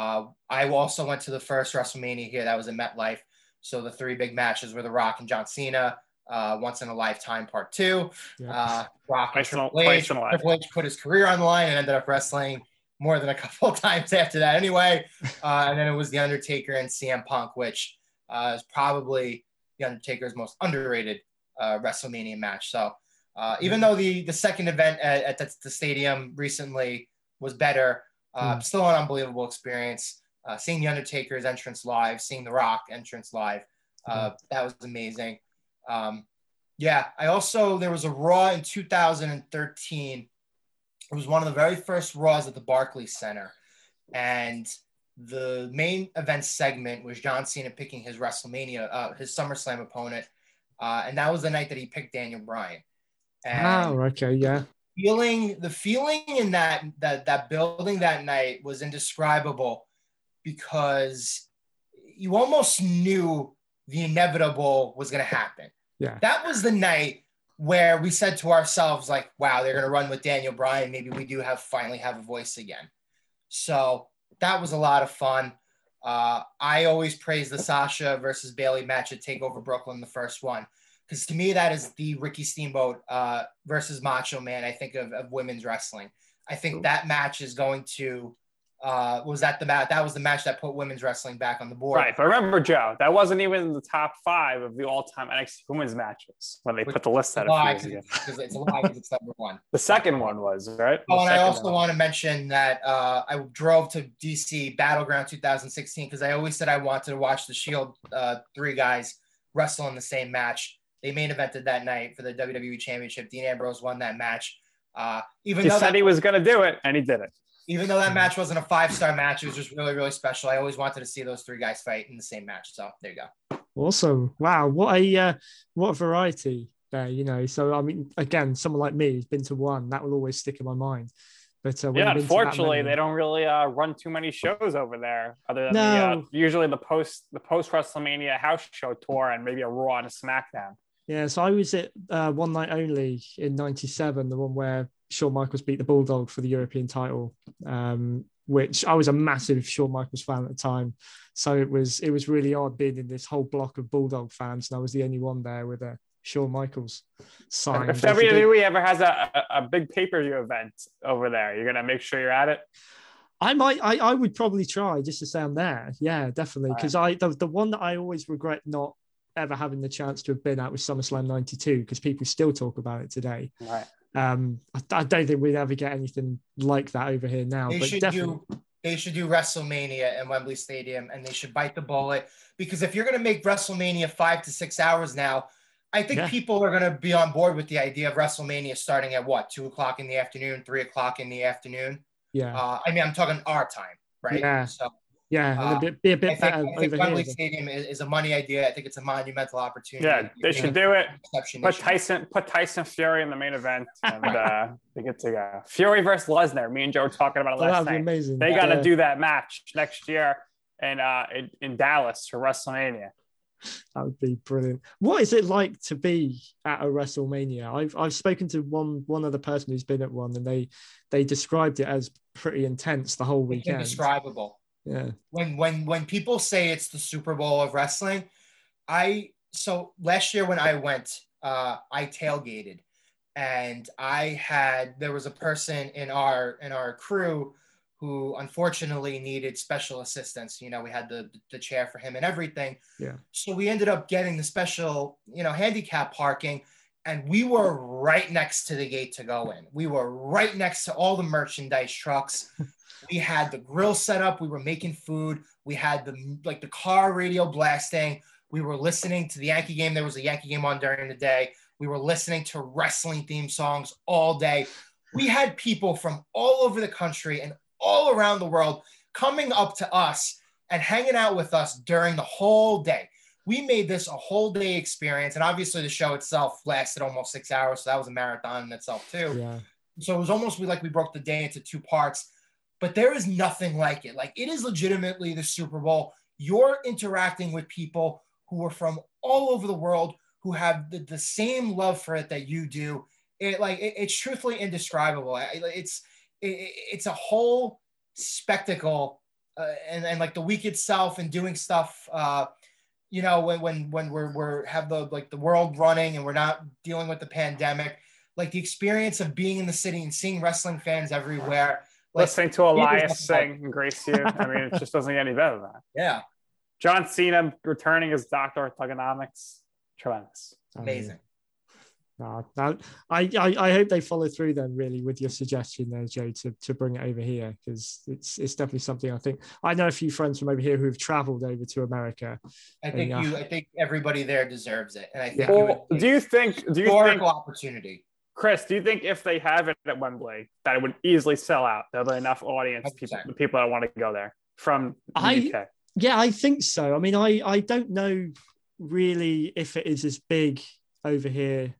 Uh, I also went to the first WrestleMania here. That was in MetLife. So the three big matches were The Rock and John Cena. Uh, Once in a Lifetime Part Two. Yeah. Uh, Rock and Triple H. Triple H put his career on the line and ended up wrestling more than a couple of times after that anyway. Uh, and then it was The Undertaker and C M Punk, which uh, is probably The Undertaker's most underrated uh, WrestleMania match. So uh, even though the the second event at, at the, the stadium recently was better, uh, mm. still an unbelievable experience. Uh, seeing The Undertaker's entrance live, seeing The Rock entrance live, uh, mm. that was amazing. Um, yeah, I also, there was a Raw in two thousand thirteen. It was one of the very first Raws at the Barclays Center. And the main event segment was John Cena picking his WrestleMania, uh, his SummerSlam opponent. Uh, and that was the night that he picked Daniel Bryan. And oh, okay, yeah. Feeling, the feeling in that, that, that building that night was indescribable, because you almost knew the inevitable was going to happen. Yeah. That was the night where we said to ourselves, like, wow, they're going to run with Daniel Bryan. Maybe we do have finally have a voice again. So that was a lot of fun. Uh, I always praise the Sasha versus Bayley match at TakeOver Brooklyn, the first one. Because to me, that is the Ricky Steamboat uh, versus Macho Man, I think, of, of women's wrestling. I think that match is going to uh, – was that the match? That was the match that put women's wrestling back on the board. Right. If I remember, Joe, that wasn't even in the top five of the all-time N X T women's matches when they Which, put the list out a few years ago. It's a lie because it's number one. The second one was, right? Oh, the and I also one. want to mention that uh, I drove to D C Battleground two thousand sixteen because I always said I wanted to watch the Shield uh, three guys wrestle in the same match. They main evented that night for the W W E Championship. Dean Ambrose won that match. Uh, even he though said that, he was going to do it, and he did it. Even though that match wasn't a five-star match, it was just really, really special. I always wanted to see those three guys fight in the same match. So there you go. Awesome! Wow, what a uh, what a variety there. You know, so I mean, again, someone like me who's been to one, that will always stick in my mind. But uh, yeah, unfortunately, many... they don't really uh, run too many shows over there. Other than no. the, uh, usually the post the post WrestleMania house show tour and maybe a Raw and a SmackDown. Yeah, so I was at uh, One Night Only in ninety-seven, the one where Shawn Michaels beat the Bulldog for the European title, um, which I was a massive Shawn Michaels fan at the time. So it was it was really odd being in this whole block of Bulldog fans, and I was the only one there with a Shawn Michaels sign. If W W E ever has a, a big pay-per-view event over there, you're going to make sure you're at it? I might, I, I would probably try just to say I'm there. Yeah, definitely. Because right. I the, the one that I always regret not ever having the chance to have been at with SummerSlam ninety-two, because people still talk about it today. Right. Um, I, I don't think we'd ever get anything like that over here now. They but should definitely... do. They should do WrestleMania in Wembley Stadium, and they should bite the bullet, because if you're going to make WrestleMania five to six hours now, I think yeah. people are going to be on board with the idea of WrestleMania starting at what, two o'clock in the afternoon, three o'clock in the afternoon. Yeah. Uh, I mean, I'm talking our time, right? Yeah. So. Yeah, it'd be a bit better. Uh, I think Wembley Stadium is, is a money idea. I think it's a monumental opportunity. Yeah, they should do it. Put Tyson, put Tyson Fury in the main event, and uh, they get to go. Fury versus Lesnar. Me and Joe were talking about it last night. Amazing. They got to yeah. do that match next year, and uh, in, in Dallas for WrestleMania. That would be brilliant. What is it like to be at a WrestleMania? I've I've spoken to one one other person who's been at one, and they they described it as pretty intense the whole weekend. Indescribable. Yeah. When when when people say it's the Super Bowl of wrestling, I so last year when I went, uh, I tailgated, and I had there was a person in our in our crew who unfortunately needed special assistance. You know, we had the the chair for him and everything. Yeah. So we ended up getting the special, you know, handicap parking, and we were right next to the gate to go in. We were right next to all the merchandise trucks. We had the grill set up. We were making food. We had the like the car radio blasting. We were listening to the Yankee game. There was a Yankee game on during the day. We were listening to wrestling theme songs all day. We had people from all over the country and all around the world coming up to us and hanging out with us during the whole day. We made this a whole day experience. And obviously the show itself lasted almost six hours. So that was a marathon in itself too. Yeah. So it was almost like we broke the day into two parts. But there is nothing like it. Like, it is legitimately the Super Bowl. You're interacting with people who are from all over the world, who have the, the same love for it that you do. It like it, it's truthfully indescribable. It's it, it's a whole spectacle, uh, and and like the week itself and doing stuff. Uh, you know, when when when we're we're have the like the world running and we're not dealing with the pandemic, like the experience of being in the city and seeing wrestling fans everywhere. Listening to Elias sing and grace you. I mean, it just doesn't get any better than that. Yeah. John Cena returning as Doctor Thugonomics. Tremendous. Amazing. Um, no, I, I, I hope they follow through then, really, with your suggestion there, Joe, to, to bring it over here, because it's it's definitely something I think. I know a few friends from over here who have traveled over to America. I think and, you. Uh, I think everybody there deserves it. And I think. Well, you do you think? Do you think? Opportunity. Chris, do you think if they have it at Wembley, that it would easily sell out? There'll be enough audience, people, the people that want to go there from the I, U K. Yeah, I think so. I mean, I, I don't know really if it is as big over here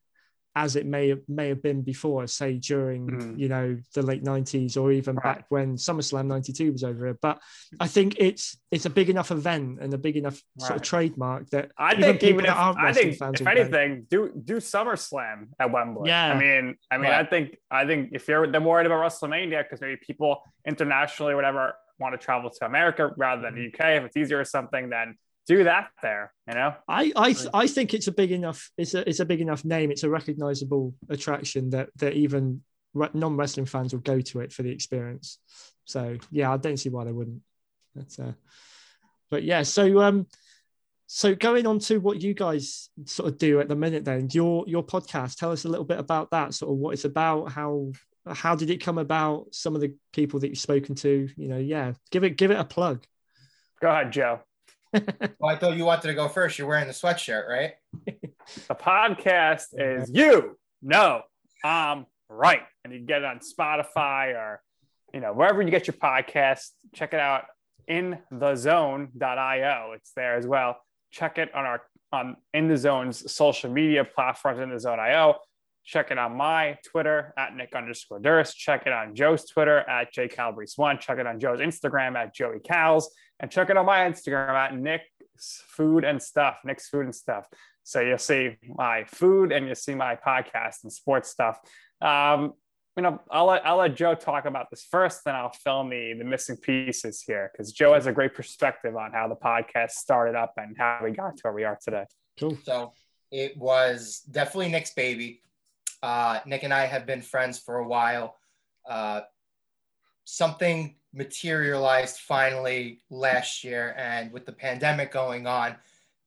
as it may have, may have been before, say during, mm. you know, the late nineties or even right. back when SummerSlam ninety-two was over here. But I think it's it's a big enough event and a big enough right. sort of trademark that I even think even if, I think fans if anything, do do SummerSlam at Wembley. Yeah. I mean, I mean, right. I think I think if you're they're worried about WrestleMania because maybe people internationally or whatever want to travel to America rather than the U K, if it's easier or something, then do that there, you know? I I, I think it's a big enough, it's a, it's a big enough name. It's a recognizable attraction that, that even non-wrestling fans will go to it for the experience. So, yeah, I don't see why they wouldn't. But, uh, but yeah, so um, so going on to what you guys sort of do at the minute then, your your podcast, tell us a little bit about that, sort of what it's about, how how did it come about, some of the people that you've spoken to, you know, yeah, give it give it a plug. Go ahead, Joe. Well, I thought you wanted to go first. You're wearing the sweatshirt, right? The podcast is You Know I'm Right. And you can get it on Spotify or, you know, wherever you get your podcast. Check it out, in the zone dot io. It's there as well. Check it on our on In The Zone's social media platforms, in the zone dot io. Check it on my Twitter at Nick underscore Durst. Check it on Joe's Twitter at J Calabrese one. Check it on Joe's Instagram at Joey Cals. And check it on my Instagram at Nick's Food and Stuff, Nick's Food and Stuff. So you'll see my food and you'll see my podcast and sports stuff. Um, you know, I'll let, I'll let Joe talk about this first, then I'll film the, the missing pieces here, because Joe has a great perspective on how the podcast started up and how we got to where we are today. Cool. So it was definitely Nick's baby. Uh, Nick and I have been friends for a while. Uh, something materialized finally last year, and with the pandemic going on,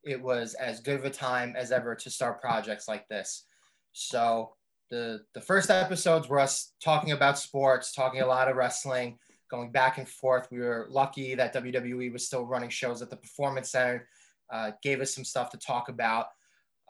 it was as good of a time as ever to start projects like this. So the the first episodes were us talking about sports, talking a lot of wrestling, going back and forth. We were lucky that W W E was still running shows at the Performance Center, uh, gave us some stuff to talk about.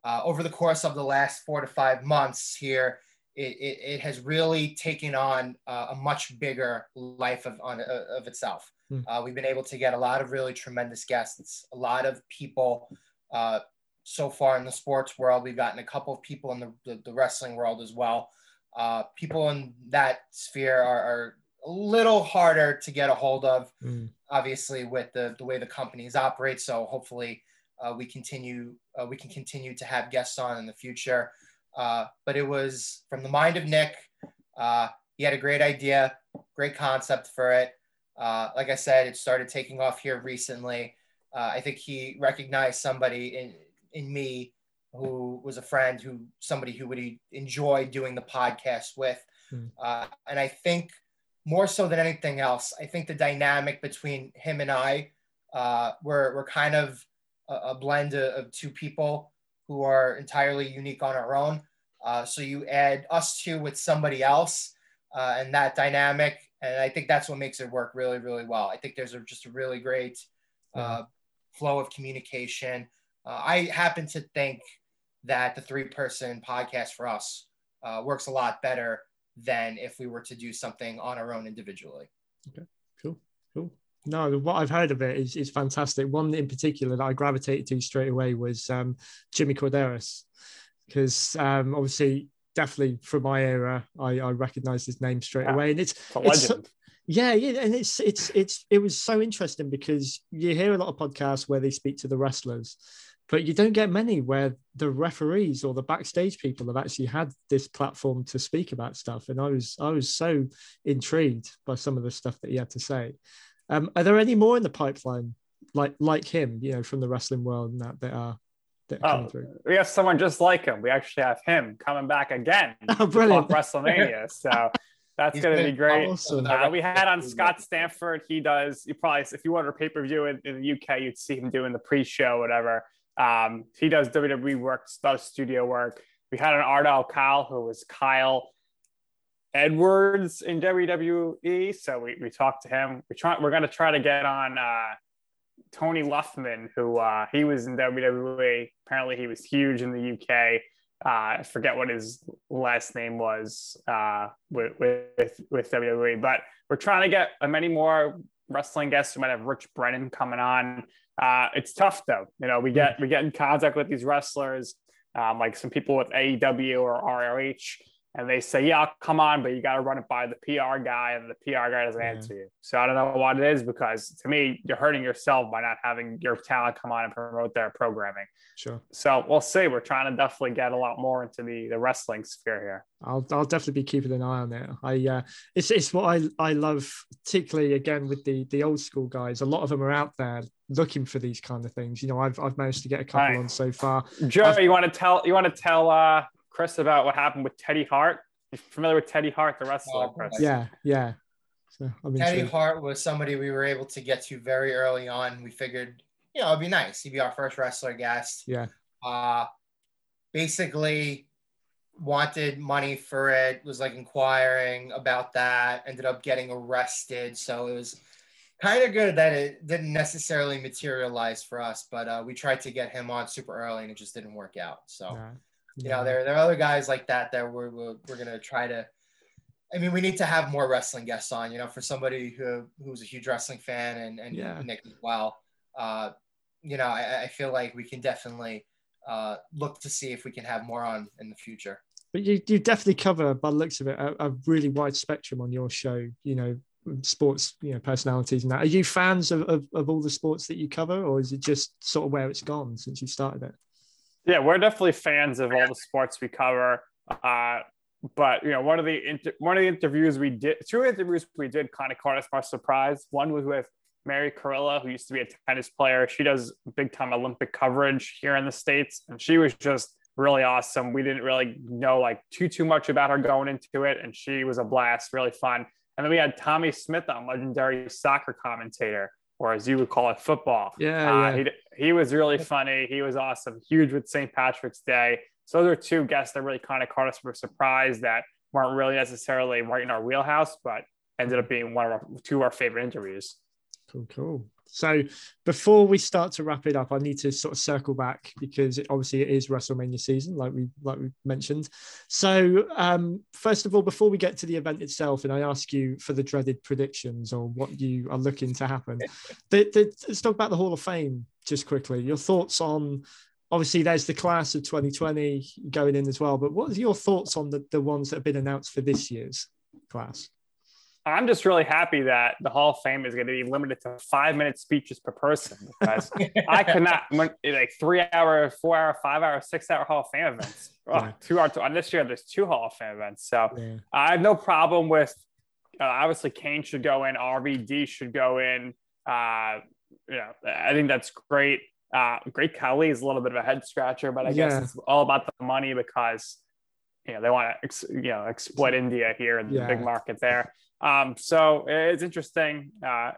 Uh, over the course of the last four to five months here, it, it, it has really taken on uh, a much bigger life of, on, uh, of itself. Mm. Uh, we've been able to get a lot of really tremendous guests, a lot of people uh, so far in the sports world. We've gotten a couple of people in the, the, the wrestling world as well. Uh, people in that sphere are, are a little harder to get a hold of, mm. obviously, with the, the way the companies operate. So hopefully... Uh, we continue. Uh, we can continue to have guests on in the future. Uh, but it was from the mind of Nick. Uh, he had a great idea, great concept for it. Uh, like I said, it started taking off here recently. Uh, I think he recognized somebody in in me who was a friend, who somebody who would enjoy doing the podcast with. Mm. Uh, and I think more so than anything else, I think the dynamic between him and I uh, were were kind of a blend of two people who are entirely unique on our own. Uh, so you add us two with somebody else uh, and that dynamic. And I think that's what makes it work really, really well. I think there's a, just a really great uh, flow of communication. Uh, I happen to think that the three person podcast for us uh, works a lot better than if we were to do something on our own individually. Okay, cool, cool. No, what I've heard of it is, is fantastic. One in particular that I gravitated to straight away was um, Jimmy Corderas, because um, obviously, definitely from my era, I, I recognised his name straight yeah. away, and it's, it's a legend. It's, yeah, yeah, and it's it's it's it was so interesting because you hear a lot of podcasts where they speak to the wrestlers, but you don't get many where the referees or the backstage people have actually had this platform to speak about stuff, and I was I was so intrigued by some of the stuff that he had to say. Um, are there any more in the pipeline, like like him, you know, from the wrestling world and that that are that are oh, coming through? We have someone just like him. We actually have him coming back again oh, brilliant. To talk WrestleMania. So that's going to be great. Awesome. Uh, we had on Scott Stanford. He does. You probably, if you order a pay per view in, in the U K, you'd see him doing the pre show, whatever. Um, he does W W E work, does studio work. We had an Ardell Kyle, who was Kyle Edwards in W W E, so we, we talked to him. We try we're gonna try to get on uh, Tony Luffman, who uh, he was in W W E. Apparently, he was huge in the U K. Uh, I forget what his last name was uh, with, with with W W E, but we're trying to get many more wrestling guests. We might have Rich Brennan coming on. Uh, it's tough though, you know. We get we get in contact with these wrestlers, um, like some people with A E W or R O H. And they say, yeah, I'll come on, but you got to run it by the P R guy, and the P R guy doesn't yeah. answer you. So I don't know what it is, because to me, you're hurting yourself by not having your talent come on and promote their programming. Sure. So we'll see. We're trying to definitely get a lot more into the, the wrestling sphere here. I'll I'll definitely be keeping an eye on it. I uh, it's it's what I, I love, particularly, again, with the the old school guys. A lot of them are out there looking for these kind of things. You know, I've I've managed to get a couple right. on so far. Joe, I've, you want to tell you want to tell uh, Chris about what happened with Teddy Hart? You're familiar with Teddy Hart, the wrestler, oh, Chris? Yeah, yeah. So, Teddy Hart was somebody we were able to get to very early on. We figured, you know, it'd be nice. He'd be our first wrestler guest. Yeah. Uh, basically wanted money for it, was like inquiring about that, ended up getting arrested. So it was kind of good that it didn't necessarily materialize for us, but uh, we tried to get him on super early and it just didn't work out. So, yeah. Yeah. you know, there, there are other guys like that that we're, we're, we're going to try to, I mean, we need to have more wrestling guests on, you know, for somebody who who's a huge wrestling fan and, and yeah. Nick as well. Uh, you know, I, I feel like we can definitely uh, look to see if we can have more on in the future. But you, you definitely cover, by the looks of it, a, a really wide spectrum on your show, you know, sports, you know, personalities and that. Are you fans of, of, of all the sports that you cover, or is it just sort of where it's gone since you started it? Yeah, we're definitely fans of all the sports we cover. Uh, But, you know, one of the inter- one of the interviews we did, two interviews we did kind of caught us by surprise. One was with Mary Carilla, who used to be a tennis player. She does big-time Olympic coverage here in the States, and she was just really awesome. We didn't really know, like, too, too much about her going into it, and she was a blast, really fun. And then we had Tommy Smith on, legendary soccer commentator, or as you would call it, football. Yeah, uh, yeah. He, he was really funny. He was awesome. Huge with Saint Patrick's Day. So those are two guests that really kind of caught us by surprise that weren't really necessarily right in our wheelhouse, but ended up being one of our, two of our favorite interviews. Cool, cool. So before we start to wrap it up, I need to sort of circle back because it, obviously it is WrestleMania season, like we like we mentioned. So um, first of all, before we get to the event itself, and I ask you for the dreaded predictions or what you are looking to happen, the, the, let's talk about the Hall of Fame just quickly. Your thoughts on... Obviously, there's the class of twenty twenty going in as well. But what are your thoughts on the, the ones that have been announced for this year's class? I'm just really happy that the Hall of Fame is going to be limited to five-minute speeches per person. Because I cannot, like three-hour, four-hour, five-hour, six-hour Hall of Fame events. Oh, yeah. two-hour, two, this year, there's two Hall of Fame events. So yeah. I have no problem with, uh, obviously, Kane should go in. R V D should go in. Uh, you know, I think that's great. Uh, Great Khali is a little bit of a head scratcher, but I yeah. guess it's all about the money because you know they want to ex- you know exploit India here and yeah. the big market there. Um, so it's interesting. Uh,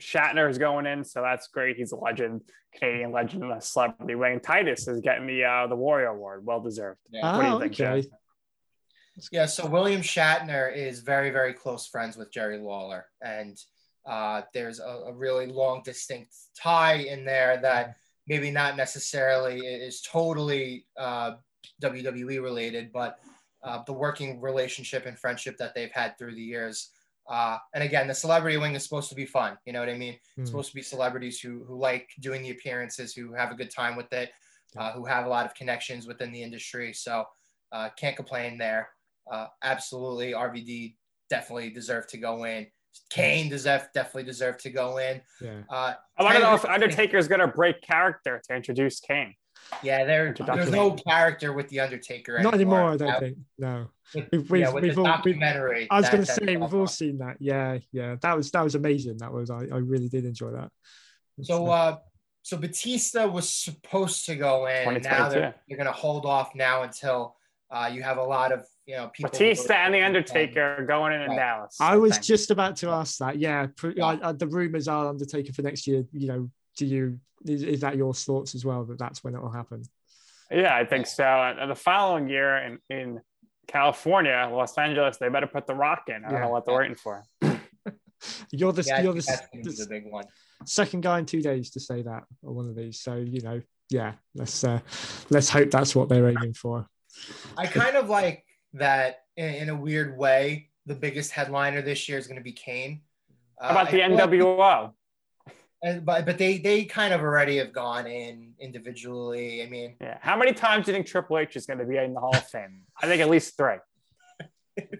Shatner is going in, so that's great. He's a legend, Canadian legend, and a celebrity. Wayne Titus is getting the uh, the Warrior Award, well deserved. Yeah. What do you oh, think, Jeff? Okay. Yeah, so William Shatner is very very close friends with Jerry Lawler and. Uh, there's a, a really long, distinct tie in there that maybe not necessarily is totally uh, W W E related, but uh, the working relationship and friendship that they've had through the years. Uh, and again, the celebrity wing is supposed to be fun. You know what I mean? Mm-hmm. It's supposed to be celebrities who who like doing the appearances, who have a good time with it, uh, who have a lot of connections within the industry. So uh, can't complain there. Uh, absolutely. R V D definitely deserved to go in. Kane does definitely deserve to go in. Yeah. Uh, I want to know if Undertaker is going to break character to introduce Kane. Yeah, there, there's no character with the Undertaker anymore. Not anymore, I don't uh, think. No. We've, we've, yeah, with we've the all, documentary. We've, I was going to say, we've all seen that. Yeah, yeah. That was that was amazing. That was I, I really did enjoy that. It's, so uh, so Batista was supposed to go in. And now they're, they're going to hold off now until uh, you have a lot of You know, people Batista and the Undertaker and, going in right. in Dallas. I was Thanks. just about to ask that. Yeah, yeah. I, I, the rumors are Undertaker for next year. You know, do you is, is that your thoughts as well that that's when it will happen? Yeah, I think so. And the following year in, in California, Los Angeles, they better put The Rock in. I yeah. don't know what they're waiting for. You're the yeah, you're the, the, the big one. Second guy in two days to say that or one of these. So you know, yeah, let's uh, let's hope that's what they're aiming for. I kind of like. That in, in a weird way, the biggest headliner this year is going to be Kane. Uh, How about the N W O? And, but but they they kind of already have gone in individually. I mean, yeah. How many times do you think Triple H is going to be in the Hall of Fame? I think at least three.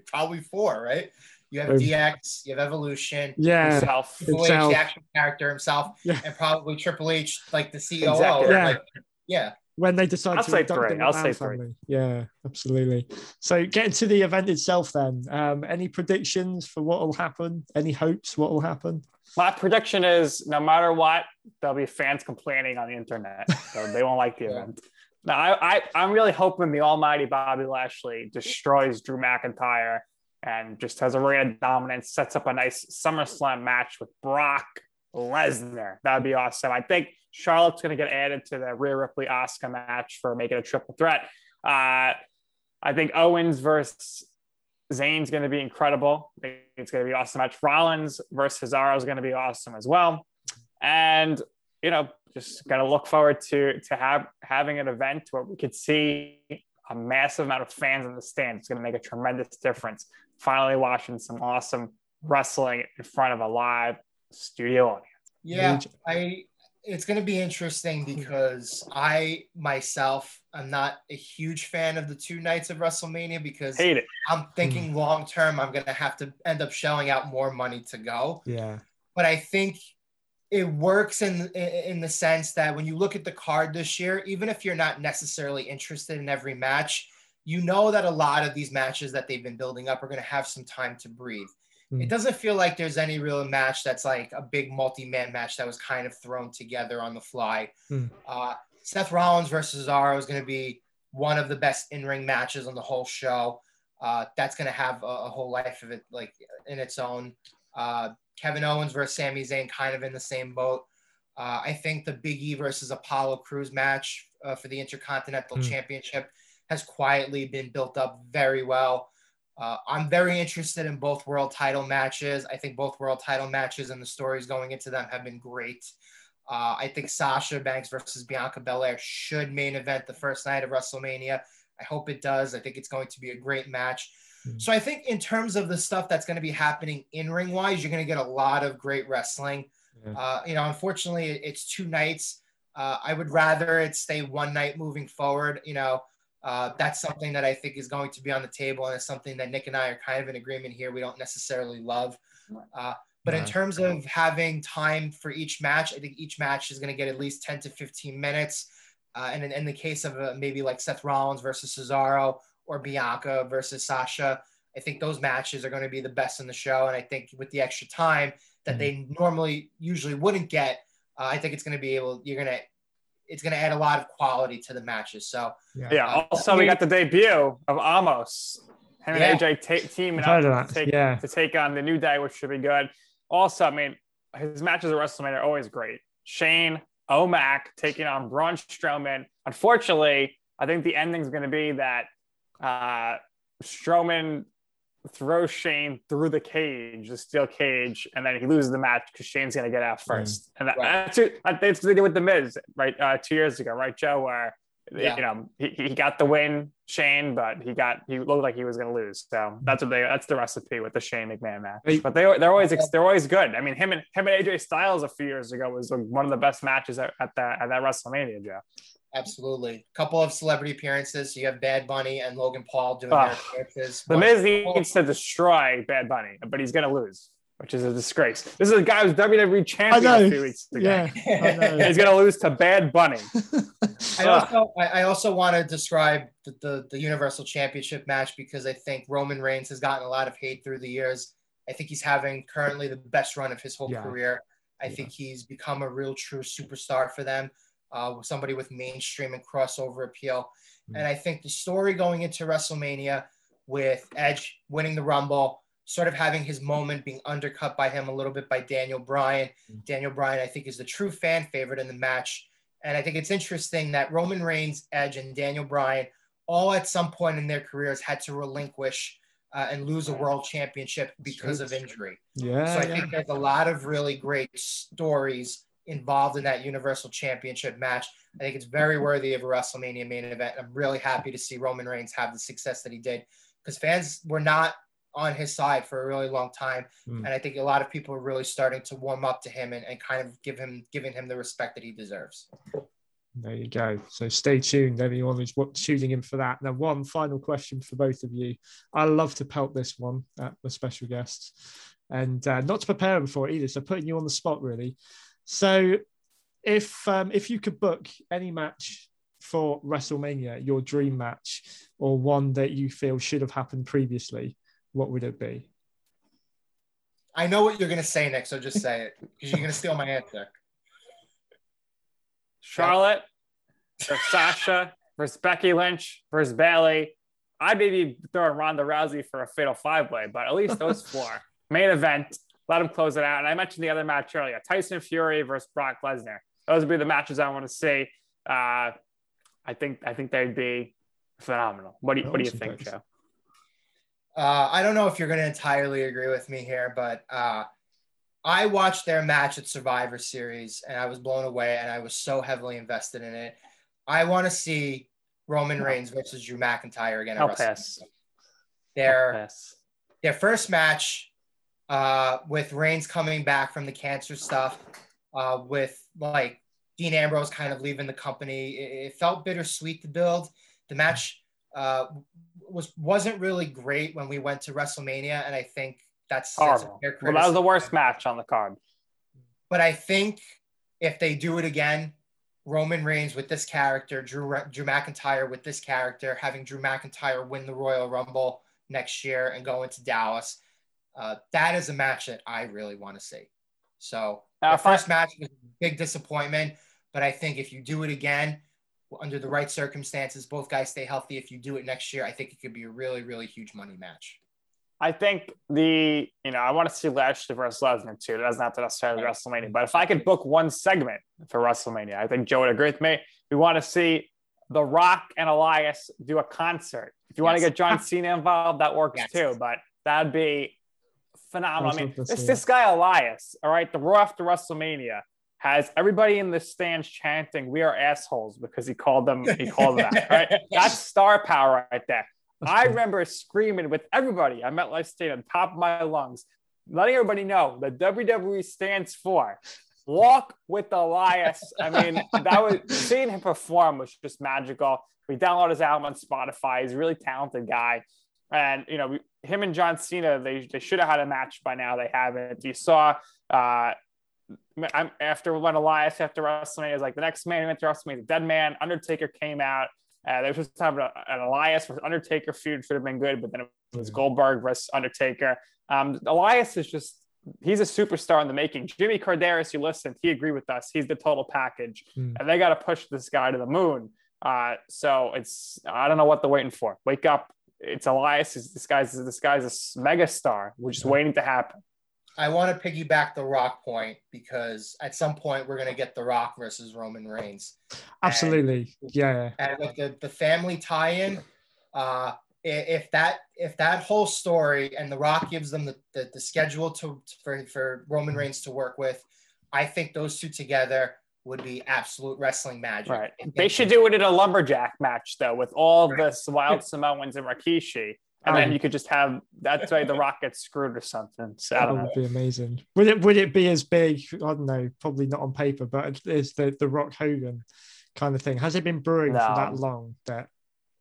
Probably four, right? You have D X, you have Evolution, yeah, himself, Triple H, the action character himself, yeah. and probably Triple H, like the C O O. Exactly. Yeah. Like, yeah. when they decide I'll to say three. I'll say family. three. Yeah, absolutely. So getting to the event itself then, um, any predictions for what will happen? Any hopes what will happen? My prediction is no matter what, there'll be fans complaining on the internet. So they won't like the yeah. event. Now, I, I, I'm really hoping the almighty Bobby Lashley destroys Drew McIntyre and just has a reign of dominance, sets up a nice SummerSlam match with Brock Lesnar. That would be awesome. I think Charlotte's going to get added to the Rhea Ripley-Asuka match for making a triple threat. Uh, I think Owens versus Zayn's going to be incredible. I think it's going to be an awesome match. Rollins versus Cesaro is going to be awesome as well. And, you know, just got to look forward to to have having an event where we could see a massive amount of fans in the stands. It's going to make a tremendous difference. Finally watching some awesome wrestling in front of a live studio audience. Yeah, I... It's going to be interesting because I, myself, I'm not a huge fan of the two nights of WrestleMania because Hate it. I'm thinking mm. long-term, I'm going to have to end up shelling out more money to go. Yeah. But I think it works in, in the sense that when you look at the card this year, even if you're not necessarily interested in every match, you know that a lot of these matches that they've been building up are going to have some time to breathe. It doesn't feel like there's any real match that's like a big multi-man match that was kind of thrown together on the fly. Mm. Uh, Seth Rollins versus Cesaro is going to be one of the best in-ring matches on the whole show. Uh, that's going to have a, a whole life of it, like in its own. Uh, Kevin Owens versus Sami Zayn, kind of in the same boat. Uh, I think the Big E versus Apollo Crews match uh, for the Intercontinental mm. Championship has quietly been built up very well. Uh, I'm very interested in both world title matches. I think both world title matches and the stories going into them have been great. Uh, I think Sasha Banks versus Bianca Belair should main event the first night of WrestleMania. I hope it does. I think it's going to be a great match. Mm-hmm. So I think in terms of the stuff that's going to be happening in ring wise, you're going to get a lot of great wrestling. Yeah. Uh, you know, unfortunately it's two nights. Uh, I would rather it stay one night moving forward, you know. Uh, that's something that I think is going to be on the table, and it's something that Nick and I are kind of in agreement here. We don't necessarily love. Uh, but yeah. in terms of having time for each match, I think each match is going to get at least ten to fifteen minutes. Uh, and in, in the case of uh, maybe like Seth Rollins versus Cesaro or Bianca versus Sasha, I think those matches are going to be the best in the show. And I think with the extra time that mm-hmm. they normally usually wouldn't get, uh, I think it's going to be able, you're going to, it's going to add a lot of quality to the matches. So yeah. yeah. Also, we got the debut of Amos. Him yeah. and A J t- teaming up to take, yeah. to take on the New Day, which should be good. Also, I mean, his matches at WrestleMania are always great. Shane O'Mac taking on Braun Strowman. Unfortunately, I think the ending is going to be that uh, Strowman throws Shane through the cage, the steel cage, and then he loses the match because Shane's going to get out first. Mm. And that, right. that's, what, that's what they did with The Miz, right? Uh, two years ago, right, Joe? Where, yeah. you know, he, he got the win, Shane, but he got, he looked like he was going to lose. So that's what they, that's the recipe with the Shane McMahon match. But they, they're always, they're always good. I mean, him and him and A J Styles a few years ago was one of the best matches at, at that, at that WrestleMania, Joe. Absolutely. Couple of celebrity appearances. So you have Bad Bunny and Logan Paul doing uh, their appearances. The Miz needs to destroy Bad Bunny, but he's going to lose, which is a disgrace. This is a guy who's W W E champion a few weeks ago. Yeah, he's going to lose to Bad Bunny. I also, I also want to describe the, the, the Universal Championship match because I think Roman Reigns has gotten a lot of hate through the years. I think he's having currently the best run of his whole yeah. career. I yeah. think he's become a real true superstar for them. Uh, with somebody with mainstream and crossover appeal. Mm. And I think the story going into WrestleMania with Edge winning the Rumble, sort of having his moment being undercut by him a little bit by Daniel Bryan. Mm. Daniel Bryan, I think, is the true fan favorite in the match. And I think it's interesting that Roman Reigns, Edge, and Daniel Bryan all at some point in their careers had to relinquish uh, and lose a world championship because of injury. Yeah, so I yeah. think there's a lot of really great stories involved in that Universal Championship match. I think it's very worthy of a WrestleMania main event. I'm really happy to see Roman Reigns have the success that he did because fans were not on his side for a really long time. Mm. And I think a lot of people are really starting to warm up to him and, and kind of give him, giving him the respect that he deserves. There you go. So stay tuned, everyone who's tuning in for that. Now, one final question for both of you. I love to pelt this one at my special guests and uh, not to prepare them for it either. So putting you on the spot, really. So if um, if you could book any match for WrestleMania, your dream match, or one that you feel should have happened previously, what would it be? I know what you're going to say next, so just say it, because you're going to steal my answer. Charlotte versus Sasha versus Becky Lynch versus Bayley. I'd maybe throw in Ronda Rousey for a fatal five-way, but at least those four. Main event, let them close it out. And I mentioned the other match earlier, Tyson Fury versus Brock Lesnar. Those would be the matches I want to see. Uh, I think I think they'd be phenomenal. What do you, what do you think, Joe? Uh, I don't know if you're going to entirely agree with me here, but uh, I watched their match at Survivor Series, and I was blown away, and I was so heavily invested in it. I want to see Roman Reigns versus Drew McIntyre again. I'll pass. Their, I'll pass. Their first match uh, with Reigns coming back from the cancer stuff, uh, with like Dean Ambrose kind of leaving the company. It, it felt bittersweet to build. The match uh, was, wasn't really great when we went to WrestleMania, and I think that's, that's a fair criticism. Well, that was the worst match on the card. But I think if they do it again, Roman Reigns with this character, Drew Drew McIntyre with this character, having Drew McIntyre win the Royal Rumble next year and go into Dallas, uh, that is a match that I really want to see. So the first match was a big disappointment, but I think if you do it again, under the right circumstances, both guys stay healthy. If you do it next year, I think it could be a really, really huge money match. I think the, you know, I want to see Lashley versus Lesnar too. It doesn't have to necessarily right. WrestleMania, but if I could book one segment for WrestleMania, I think Joe would agree with me. We want to see The Rock and Elias do a concert. If you yes. want to get John Cena involved, that works yes. too, but that'd be phenomenal. I mean, it's this guy Elias, all right, the Raw after WrestleMania has everybody in the stands chanting, "We are assholes," because he called them, he called them that, right? That's star power right there. I remember screaming with everybody I met, life stayed on top of my lungs, letting everybody know that W W E stands for Walk with Elias. I mean, that was, seeing him perform was just magical. We downloaded his album on Spotify. He's a really talented guy. And, you know, we, him and John Cena, they, they should have had a match by now. They haven't. You saw uh, I'm, after when Elias, after WrestleMania, it was like the next man who went to WrestleMania, the dead man, Undertaker came out. Uh, they were just having a, an Elias versus Undertaker feud, should have been good, but then it was Goldberg versus Undertaker. Um, Elias is just, he's a superstar in the making. Jimmy Corderas, you listened, he agreed with us. He's the total package. Mm. And they got to push this guy to the moon. Uh, so it's, I don't know what they're waiting for. Wake up. It's Elias. This guy's, this guy's a mega star. We're just waiting to happen. I want to piggyback the Rock point, because at some point we're going to get the Rock versus Roman Reigns. Absolutely. And, yeah. And with the, the family tie-in, uh, if that, if that whole story and the Rock gives them the, the, the schedule to, for, for Roman Reigns to work with, I think those two together would be absolute wrestling magic. Right. They should do it in a lumberjack match though, with all right. this wild Samoans and Rikishi. And um, then you could just have, that's why The Rock gets screwed or something. So I don't that would know. Be amazing. Would it would it be as big? I don't know, probably not on paper, but it's the, the Rock Hogan kind of thing. Has it been brewing no. for that long that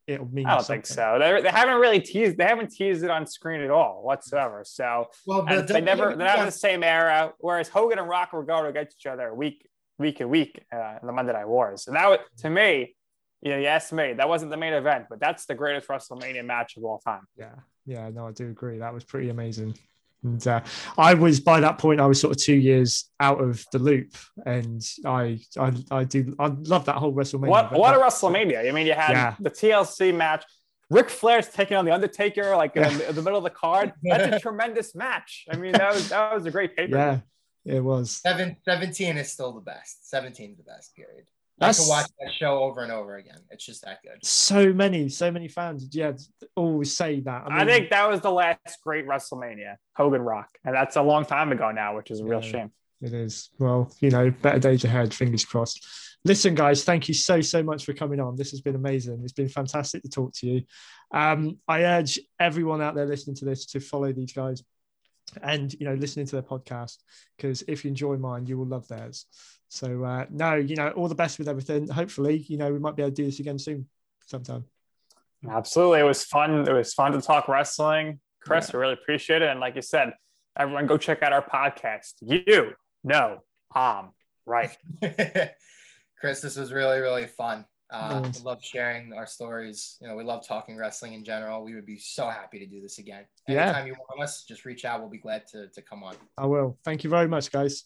it'll mean I don't something? Think so. They, they haven't really teased, they haven't teased it on screen at all whatsoever. So well, and they never, they're not in the same era, whereas Hogan and Rock were going against each other week, week and week uh, in the Monday Night Wars. And that was, to me, you know, you asked me, that wasn't the main event, but that's the greatest WrestleMania match of all time. Yeah, yeah, no, I do agree. That was pretty amazing. And uh, I was, by that point, I was sort of two years out of the loop. And I I, I do, I love that whole WrestleMania. What, what that, a WrestleMania. I mean, you had yeah. the T L C match. Ric Flair's taking on The Undertaker, like yeah. in, the, in the middle of the card. That's a tremendous match. I mean, that was that was a great paper. Yeah, it was. Seven, seventeen is still the best. seventeen is the best, period. That's, I can watch that show over and over again. It's just that good. So many, so many fans, yeah, always say that. I, mean, I think that was the last great WrestleMania, Hogan Rock. And that's a long time ago now, which is a real yeah, shame. It is. Well, you know, better days ahead, fingers crossed. Listen, guys, thank you so, so much for coming on. This has been amazing. It's been fantastic to talk to you. Um, I urge everyone out there listening to this to follow these guys and, you know, listening to their podcast, because if you enjoy mine, you will love theirs. So, uh, no, you know, all the best with everything. Hopefully, you know, we might be able to do this again soon sometime. Absolutely. It was fun. It was fun to talk wrestling. Chris, yeah. I really appreciate it. And like you said, everyone go check out our podcast. You know, um, right. Chris, this was really, really fun. Uh, nice. We love sharing our stories. You know, we love talking wrestling in general. We would be so happy to do this again. Anytime yeah. you want us, just reach out. We'll be glad to, to come on. I will. Thank you very much, guys.